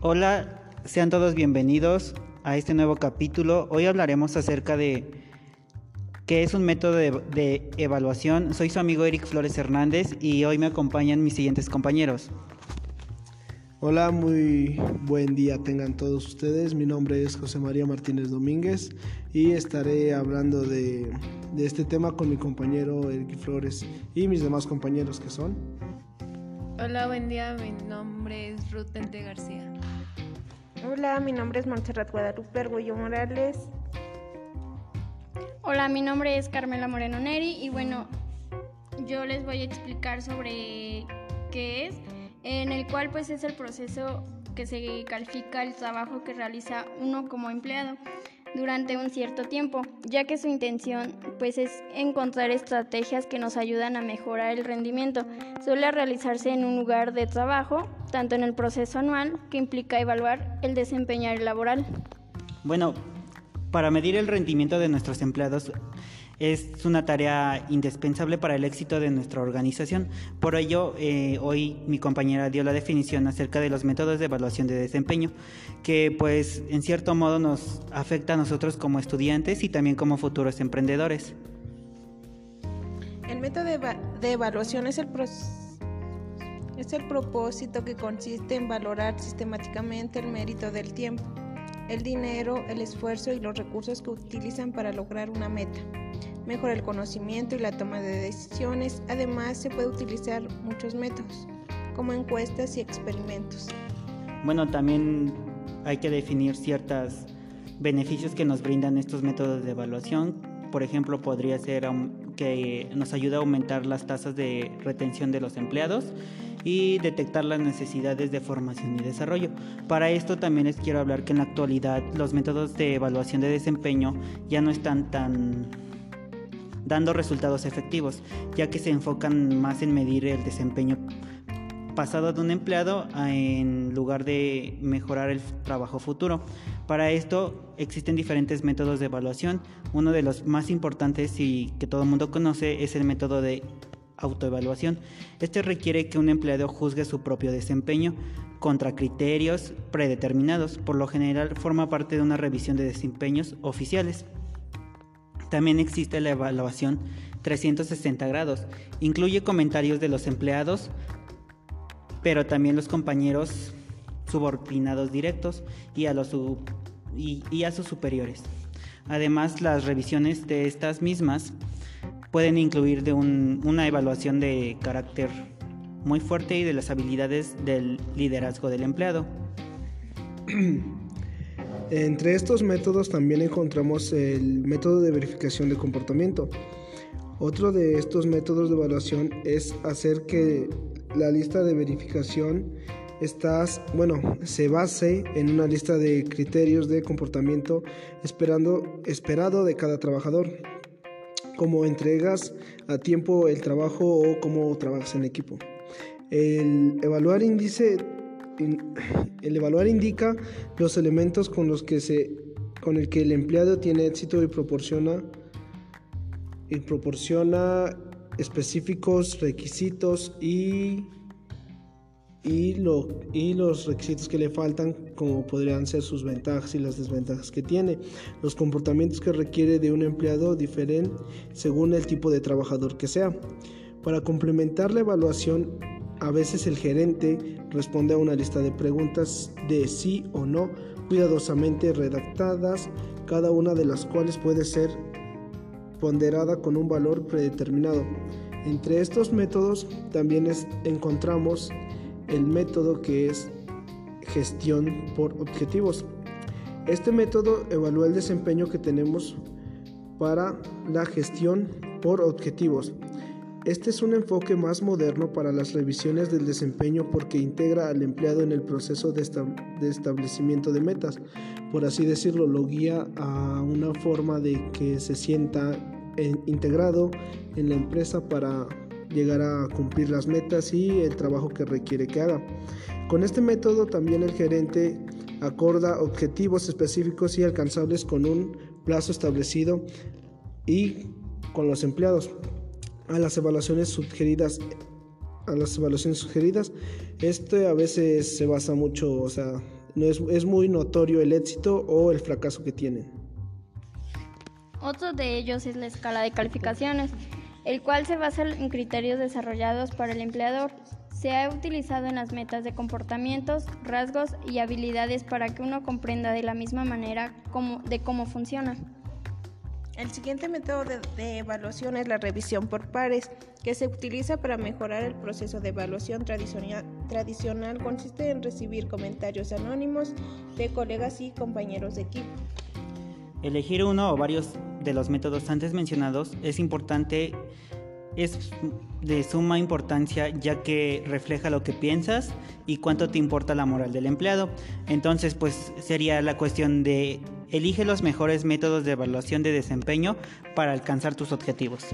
Hola, sean todos bienvenidos a este nuevo capítulo. Hoy hablaremos acerca de qué es un método de evaluación. Soy su amigo Eric Flores Hernández y hoy me acompañan mis siguientes compañeros. Hola, muy buen día tengan todos ustedes. Mi nombre es José María Martínez Domínguez y estaré hablando de este tema con mi compañero Eric Flores y mis demás compañeros que son... Hola, buen día, mi nombre es Ruth de García. Hola, mi nombre es Montserrat Guadalupe Argüello Morales. Hola, mi nombre es Carmela Moreno Neri y bueno, yo les voy a explicar sobre qué es, en el cual pues es el proceso que se califica el trabajo que realiza uno como empleado durante un cierto tiempo, ya que su intención pues es encontrar estrategias que nos ayudan a mejorar el rendimiento. Suele realizarse en un lugar de trabajo, tanto en el proceso anual que implica evaluar el desempeño laboral. Bueno, para medir el rendimiento de nuestros empleados es una tarea indispensable para el éxito de nuestra organización. Por ello, hoy mi compañera dio la definición acerca de los métodos de evaluación de desempeño, que pues en cierto modo nos afecta a nosotros como estudiantes y también como futuros emprendedores. El método de evaluación es el propósito que consiste en valorar sistemáticamente el mérito del tiempo, el dinero, el esfuerzo y los recursos que utilizan para lograr una meta. Mejora el conocimiento y la toma de decisiones. Además, se puede utilizar muchos métodos, como encuestas y experimentos. Bueno, también hay que definir ciertos beneficios que nos brindan estos métodos de evaluación. Por ejemplo, podría ser que nos ayuda a aumentar las tasas de retención de los empleados y detectar las necesidades de formación y desarrollo. Para esto también les quiero hablar que en la actualidad los métodos de evaluación de desempeño ya no están tan... dando resultados efectivos, ya que se enfocan más en medir el desempeño pasado de un empleado en lugar de mejorar el trabajo futuro. Para esto existen diferentes métodos de evaluación. Uno de los más importantes y que todo el mundo conoce es el método de autoevaluación. Este requiere que un empleado juzgue su propio desempeño contra criterios predeterminados. Por lo general forma parte de una revisión de desempeños oficiales. También existe la evaluación 360 grados. Incluye comentarios de los empleados, pero también los compañeros subordinados directos y a sus superiores. Además, las revisiones de estas mismas pueden incluir una evaluación de carácter muy fuerte y de las habilidades del liderazgo del empleado. Entre estos métodos también encontramos el método de verificación de comportamiento. Otro de estos métodos de evaluación es hacer que la lista de verificación se base en una lista de criterios de comportamiento esperado de cada trabajador, como entregas a tiempo el trabajo o cómo trabajas en equipo. El evaluar indica los elementos con el que el empleado tiene éxito y proporciona específicos requisitos y los requisitos que le faltan, como podrían ser sus ventajas y las desventajas que tiene, los comportamientos que requiere de un empleado diferente según el tipo de trabajador que sea. Para complementar la evaluación, a veces el gerente responde a una lista de preguntas de sí o no, cuidadosamente redactadas, cada una de las cuales puede ser ponderada con un valor predeterminado. Entre estos métodos también encontramos el método que es gestión por objetivos. Este método evalúa el desempeño que tenemos para la gestión por objetivos. Este es un enfoque más moderno para las revisiones del desempeño porque integra al empleado en el proceso de establecimiento de metas. Por así decirlo, lo guía a una forma de que se sienta integrado en la empresa para llegar a cumplir las metas y el trabajo que requiere que haga. Con este método también el gerente acorda objetivos específicos y alcanzables con un plazo establecido y con los empleados. A las evaluaciones sugeridas, este a veces se basa mucho, es muy notorio el éxito o el fracaso que tienen. Otro de ellos es la escala de calificaciones, el cual se basa en criterios desarrollados para el empleador. Se ha utilizado en las metas de comportamientos, rasgos y habilidades para que uno comprenda de la misma manera cómo funciona. El siguiente método de evaluación es la revisión por pares, que se utiliza para mejorar el proceso de evaluación tradicional. Consiste en recibir comentarios anónimos de colegas y compañeros de equipo. Elegir uno o varios de los métodos antes mencionados es de suma importancia, ya que refleja lo que piensas y cuánto te importa la moral del empleado. Entonces, pues sería la cuestión de elige los mejores métodos de evaluación de desempeño para alcanzar tus objetivos.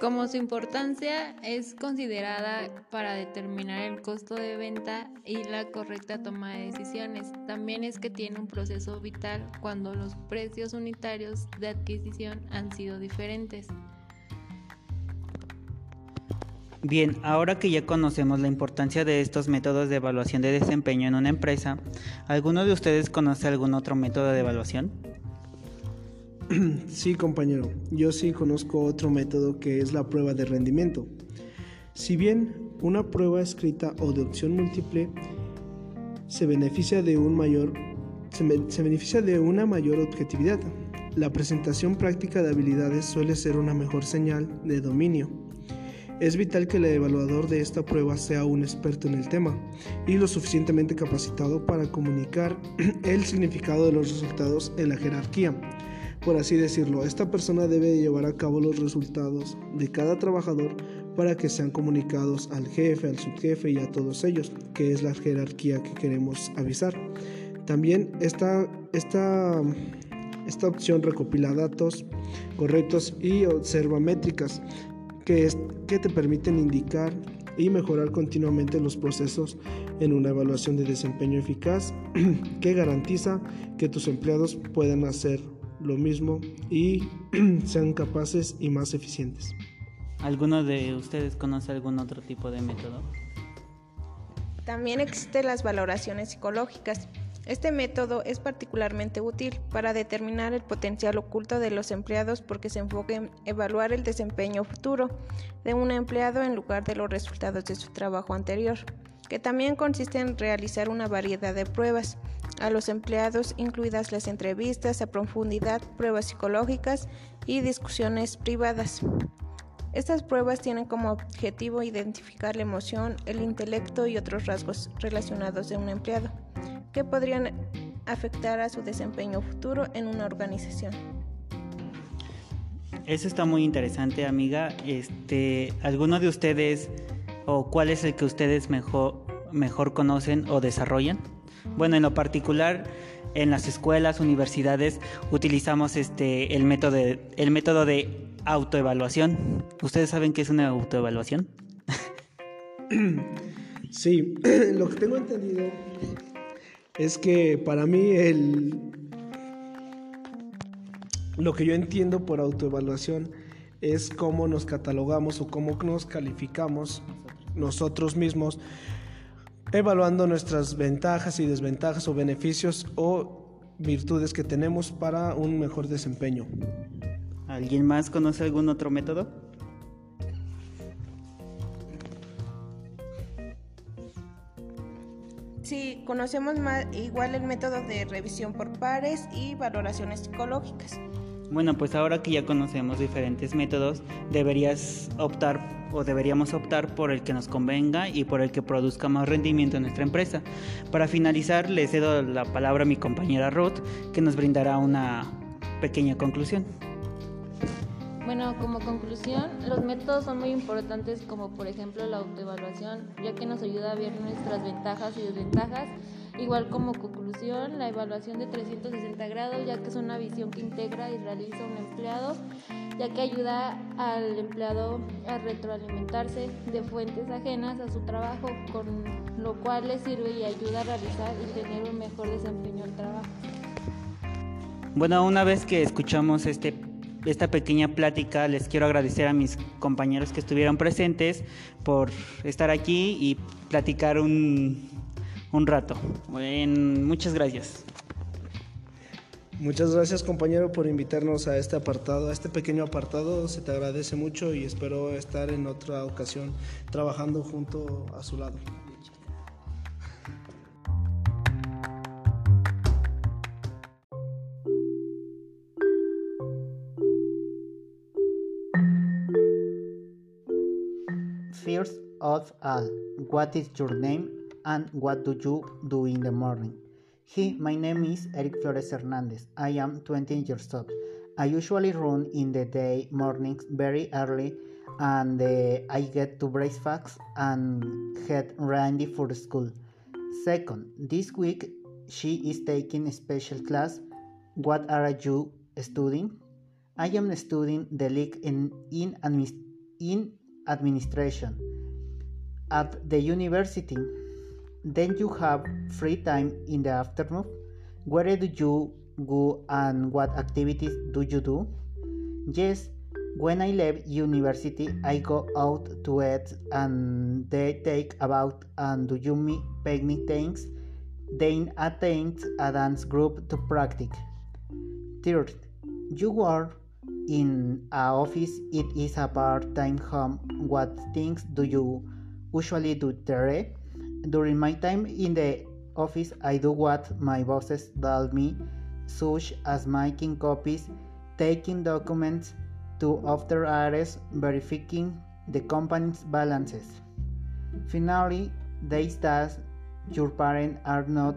Como su importancia es considerada para determinar el costo de venta y la correcta toma de decisiones, también es que tiene un proceso vital cuando los precios unitarios de adquisición han sido diferentes. Bien, ahora que ya conocemos la importancia de estos métodos de evaluación de desempeño en una empresa, ¿alguno de ustedes conoce algún otro método de evaluación? Sí, compañero, yo sí conozco otro método que es la prueba de rendimiento. Si bien una prueba escrita o de opción múltiple se beneficia de una mayor objetividad, la presentación práctica de habilidades suele ser una mejor señal de dominio. Es vital que el evaluador de esta prueba sea un experto en el tema y lo suficientemente capacitado para comunicar el significado de los resultados en la jerarquía. Por así decirlo, esta persona debe llevar a cabo los resultados de cada trabajador para que sean comunicados al jefe, al subjefe y a todos ellos, que es la jerarquía que queremos avisar. También esta opción recopila datos correctos y observa métricas que te permiten indicar y mejorar continuamente los procesos en una evaluación de desempeño eficaz que garantiza que tus empleados puedan hacer lo mismo y sean capaces y más eficientes. ¿Alguno de ustedes conoce algún otro tipo de método? También existen las valoraciones psicológicas. Este método es particularmente útil para determinar el potencial oculto de los empleados porque se enfoca en evaluar el desempeño futuro de un empleado en lugar de los resultados de su trabajo anterior, que también consiste en realizar una variedad de pruebas a los empleados, incluidas las entrevistas a profundidad, pruebas psicológicas y discusiones privadas. Estas pruebas tienen como objetivo identificar la emoción, el intelecto y otros rasgos relacionados de un empleado que podrían afectar a su desempeño futuro en una organización. Eso está muy interesante, amiga. ¿Alguno de ustedes o cuál es el que ustedes mejor conocen o desarrollan? Bueno, en lo particular, en las escuelas, universidades, utilizamos el método de autoevaluación. ¿Ustedes saben qué es una autoevaluación? Sí, lo que tengo entendido es que para mí lo que yo entiendo por autoevaluación es cómo nos catalogamos o cómo nos calificamos nosotros mismos, evaluando nuestras ventajas y desventajas o beneficios o virtudes que tenemos para un mejor desempeño. ¿Alguien más conoce algún otro método? Sí, conocemos más igual el método de revisión por pares y valoraciones psicológicas. Bueno, pues ahora que ya conocemos diferentes métodos, deberíamos optar por el que nos convenga y por el que produzca más rendimiento en nuestra empresa. Para finalizar, le cedo la palabra a mi compañera Ruth, que nos brindará una pequeña conclusión. Bueno, como conclusión, los métodos son muy importantes, como por ejemplo la autoevaluación, ya que nos ayuda a ver nuestras ventajas y desventajas. Igual como conclusión, la evaluación de 360 grados, ya que es una visión que integra y realiza un empleado, ya que ayuda al empleado a retroalimentarse de fuentes ajenas a su trabajo, con lo cual le sirve y ayuda a realizar y tener un mejor desempeño al trabajo. Bueno, una vez que escuchamos esta pequeña plática, les quiero agradecer a mis compañeros que estuvieron presentes por estar aquí y platicar un un rato. Bueno, muchas gracias. Muchas gracias, compañero, por invitarnos a este apartado, a este pequeño apartado. Se te agradece mucho y espero estar en otra ocasión trabajando junto a su lado. First of all, what is your name and what do you do in the morning? My name is Eric Flores Hernández. I am 20 years old. I usually run in the day mornings very early, and I get to breakfast and get ready for school. Second, this week she is taking a special class. What are you studying? I am studying the league in administration at the university. Then you have free time in the afternoon. Where do you go and what activities do you do? Yes, when I leave university, I go out to eat and they take about and do you meet picnic things. Then attend a dance group to practice. Third, you work in an office. It is a part-time home. What things do you usually do there? During my time in the office, I do what my bosses tell me, such as making copies, taking documents to after hours, verifying the company's balances. Finally, these days your parents are not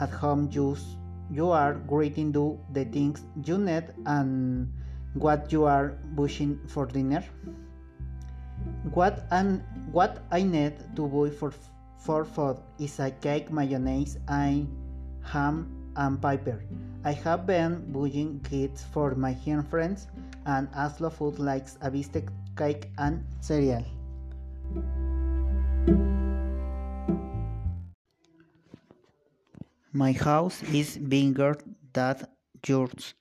at home, you are greeting to the things you need and what you are pushing for dinner. What I need to buy for food is a cake, mayonnaise, ham, and pepper. I have been buying kits for my friends and Oslo food like a bistec cake and cereal. My house is bigger than yours.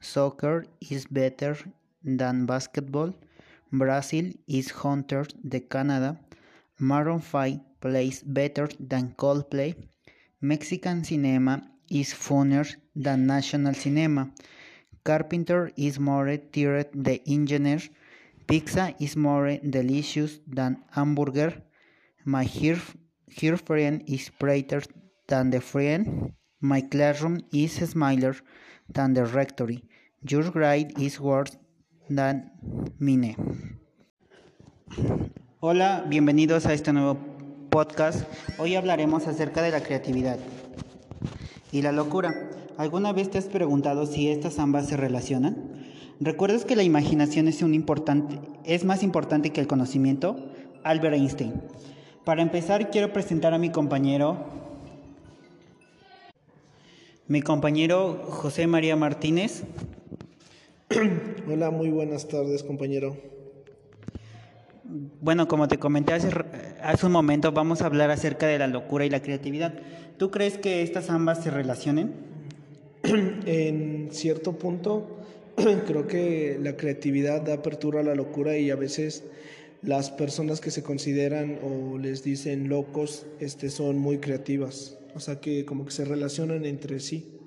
Soccer is better than basketball. Brazil is hotter than Canada. Maroon 5 plays better than Coldplay. Mexican cinema is funnier than national cinema. Carpenter is more tired than engineer. Pizza is more delicious than hamburger. My girlfriend is brighter than the friend. My classroom is smaller than the rectory. Your grade is worse than mine. Hola, bienvenidos a este nuevo podcast. Hoy hablaremos acerca de la creatividad y la locura. ¿Alguna vez te has preguntado si estas ambas se relacionan? ¿Recuerdas que la imaginación es más importante que el conocimiento? Albert Einstein. Para empezar, quiero presentar a mi compañero José María Martínez. Hola, muy buenas tardes, compañero. Bueno, como te comenté hace un momento, vamos a hablar acerca de la locura y la creatividad. ¿Tú crees que estas ambas se relacionen? En cierto punto, creo que la creatividad da apertura a la locura y a veces las personas que se consideran o les dicen locos son muy creativas. O sea que como que se relacionan entre sí.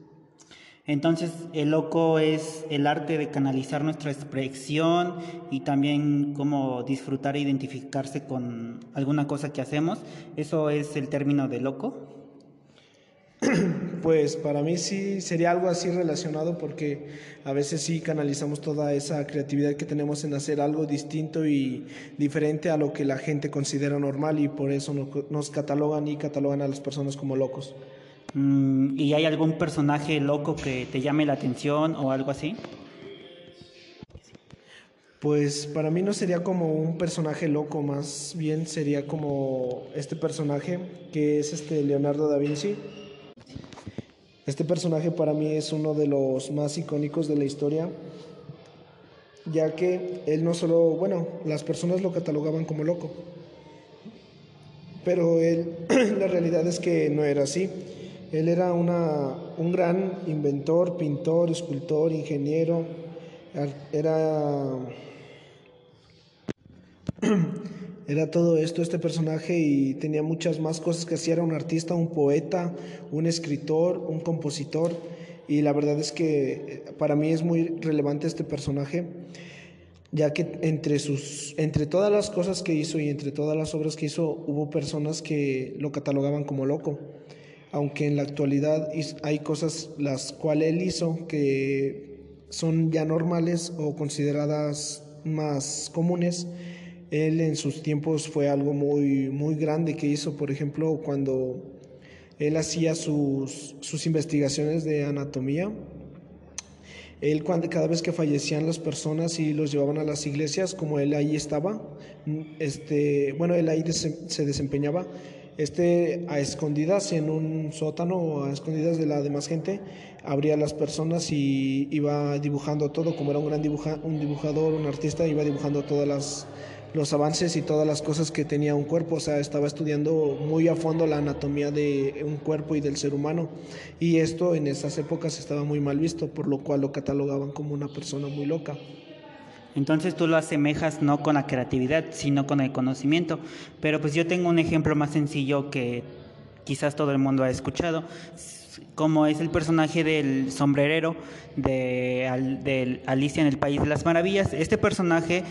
Entonces, el loco es el arte de canalizar nuestra expresión y también cómo disfrutar e identificarse con alguna cosa que hacemos. ¿Eso es el término de loco? Pues para mí sí sería algo así relacionado, porque a veces sí canalizamos toda esa creatividad que tenemos en hacer algo distinto y diferente a lo que la gente considera normal, y por eso nos catalogan y catalogan a las personas como locos. ¿Y hay algún personaje loco que te llame la atención o algo así? Pues para mí no sería como un personaje loco, más bien sería como este personaje que es Leonardo da Vinci. Este personaje para mí es uno de los más icónicos de la historia, ya que él no solo, las personas lo catalogaban como loco, pero él, la realidad es que no era así. Él era un gran inventor, pintor, escultor, ingeniero. Era todo esto, este personaje, y tenía muchas más cosas que hacía. Era un artista, un poeta, un escritor, un compositor, y la verdad es que para mí es muy relevante este personaje, ya que entre todas las cosas que hizo y entre todas las obras que hizo, hubo personas que lo catalogaban como loco, aunque en la actualidad hay cosas las cuales él hizo que son ya normales o consideradas más comunes. Él en sus tiempos fue algo muy, muy grande que hizo. Por ejemplo, cuando él hacía sus investigaciones de anatomía, él cada vez que fallecían las personas y los llevaban a las iglesias, como él ahí estaba, él ahí se desempeñaba, a escondidas en un sótano o a escondidas de la demás gente, abría a las personas y iba dibujando todo. Como era un gran dibujador, un artista, iba dibujando todas los avances y todas las cosas que tenía un cuerpo. O sea, estaba estudiando muy a fondo la anatomía de un cuerpo y del ser humano, y esto en esas épocas estaba muy mal visto, por lo cual lo catalogaban como una persona muy loca. Entonces tú lo asemejas no con la creatividad, sino con el conocimiento. Pero pues yo tengo un ejemplo más sencillo que quizás todo el mundo ha escuchado, como es el personaje del sombrerero de Alicia en el País de las Maravillas. Este personaje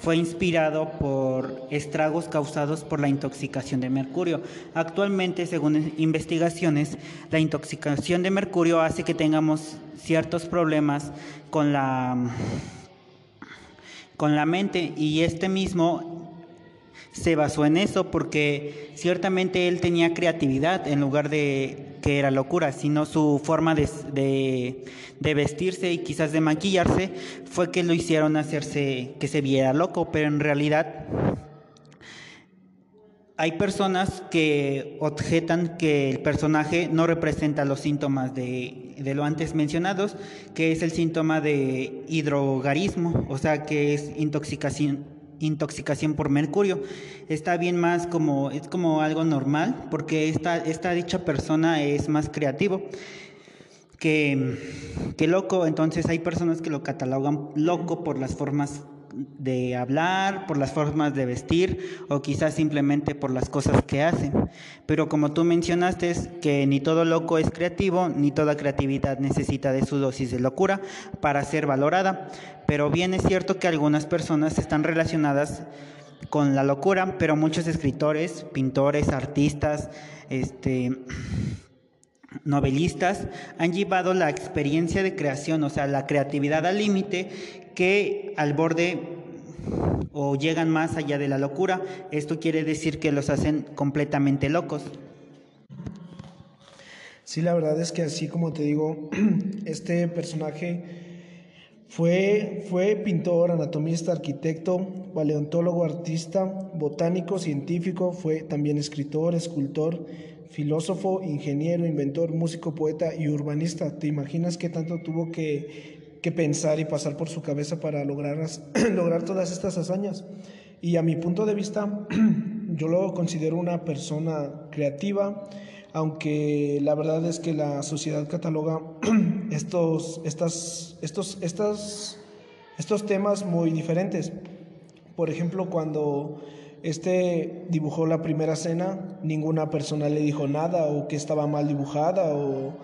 fue inspirado por estragos causados por la intoxicación de mercurio. Actualmente, según investigaciones, la intoxicación de mercurio hace que tengamos ciertos problemas con la mente, y este mismo se basó en eso, porque ciertamente él tenía creatividad en lugar de que era locura, sino su forma de vestirse y quizás de maquillarse fue que lo hicieron hacerse que se viera loco. Pero en realidad hay personas que objetan que el personaje no representa los síntomas de lo antes mencionados, que es el síntoma de hidrogarismo, o sea, que es intoxicación por mercurio. Está bien, más como es como algo normal, porque esta dicha persona es más creativo que loco. Entonces hay personas que lo catalogan loco por las formas de hablar, por las formas de vestir, o quizás simplemente por las cosas que hacen. Pero como tú mencionaste, es que ni todo loco es creativo, ni toda creatividad necesita de su dosis de locura para ser valorada. Pero bien es cierto que algunas personas están relacionadas con la locura, pero muchos escritores, pintores, artistas, novelistas han llevado la experiencia de creación, o sea, la creatividad al límite, que al borde o llegan más allá de la locura. Esto quiere decir que los hacen completamente locos. Sí, la verdad es que así como te digo, este personaje fue pintor, anatomista, arquitecto, paleontólogo, artista, botánico, científico, fue también escritor, escultor, filósofo, ingeniero, inventor, músico, poeta y urbanista. ¿Te imaginas qué tanto tuvo que pensar y pasar por su cabeza para lograr todas estas hazañas? Y a mi punto de vista, yo lo considero una persona creativa, aunque la verdad es que la sociedad cataloga estos temas muy diferentes. Por ejemplo, cuando dibujó la primera cena, ninguna persona le dijo nada, o que estaba mal dibujada, o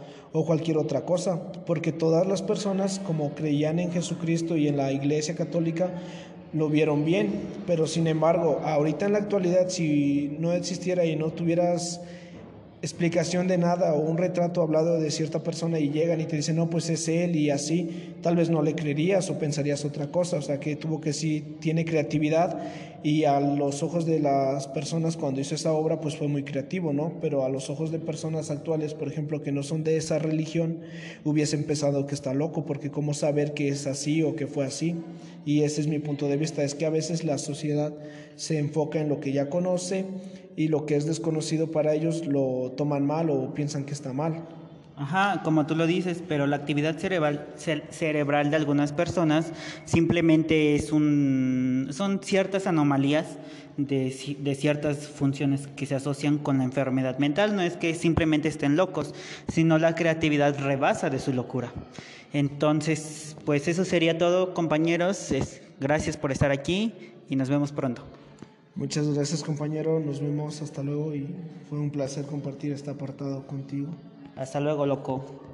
cualquier otra cosa, porque todas las personas, como creían en Jesucristo y en la Iglesia Católica, lo vieron bien. Pero sin embargo, ahorita en la actualidad, si no existiera y no tuvieras explicación de nada o un retrato hablado de cierta persona y llegan y te dicen no, pues es él y así, tal vez no le creerías o pensarías otra cosa. O sea, que sí tiene creatividad, y a los ojos de las personas cuando hizo esa obra pues fue muy creativo, ¿no? Pero a los ojos de personas actuales, por ejemplo, que no son de esa religión, hubiesen pensado que está loco, porque cómo saber que es así o que fue así. Y ese es mi punto de vista, es que a veces la sociedad se enfoca en lo que ya conoce, y lo que es desconocido para ellos lo toman mal o piensan que está mal. Ajá, como tú lo dices, pero la actividad cerebral de algunas personas simplemente son ciertas anomalías de ciertas funciones que se asocian con la enfermedad mental. No es que simplemente estén locos, sino la creatividad rebasa de su locura. Entonces, pues eso sería todo, compañeros. Gracias por estar aquí y nos vemos pronto. Muchas gracias, compañero, nos vemos, hasta luego, y fue un placer compartir este apartado contigo. Hasta luego, loco.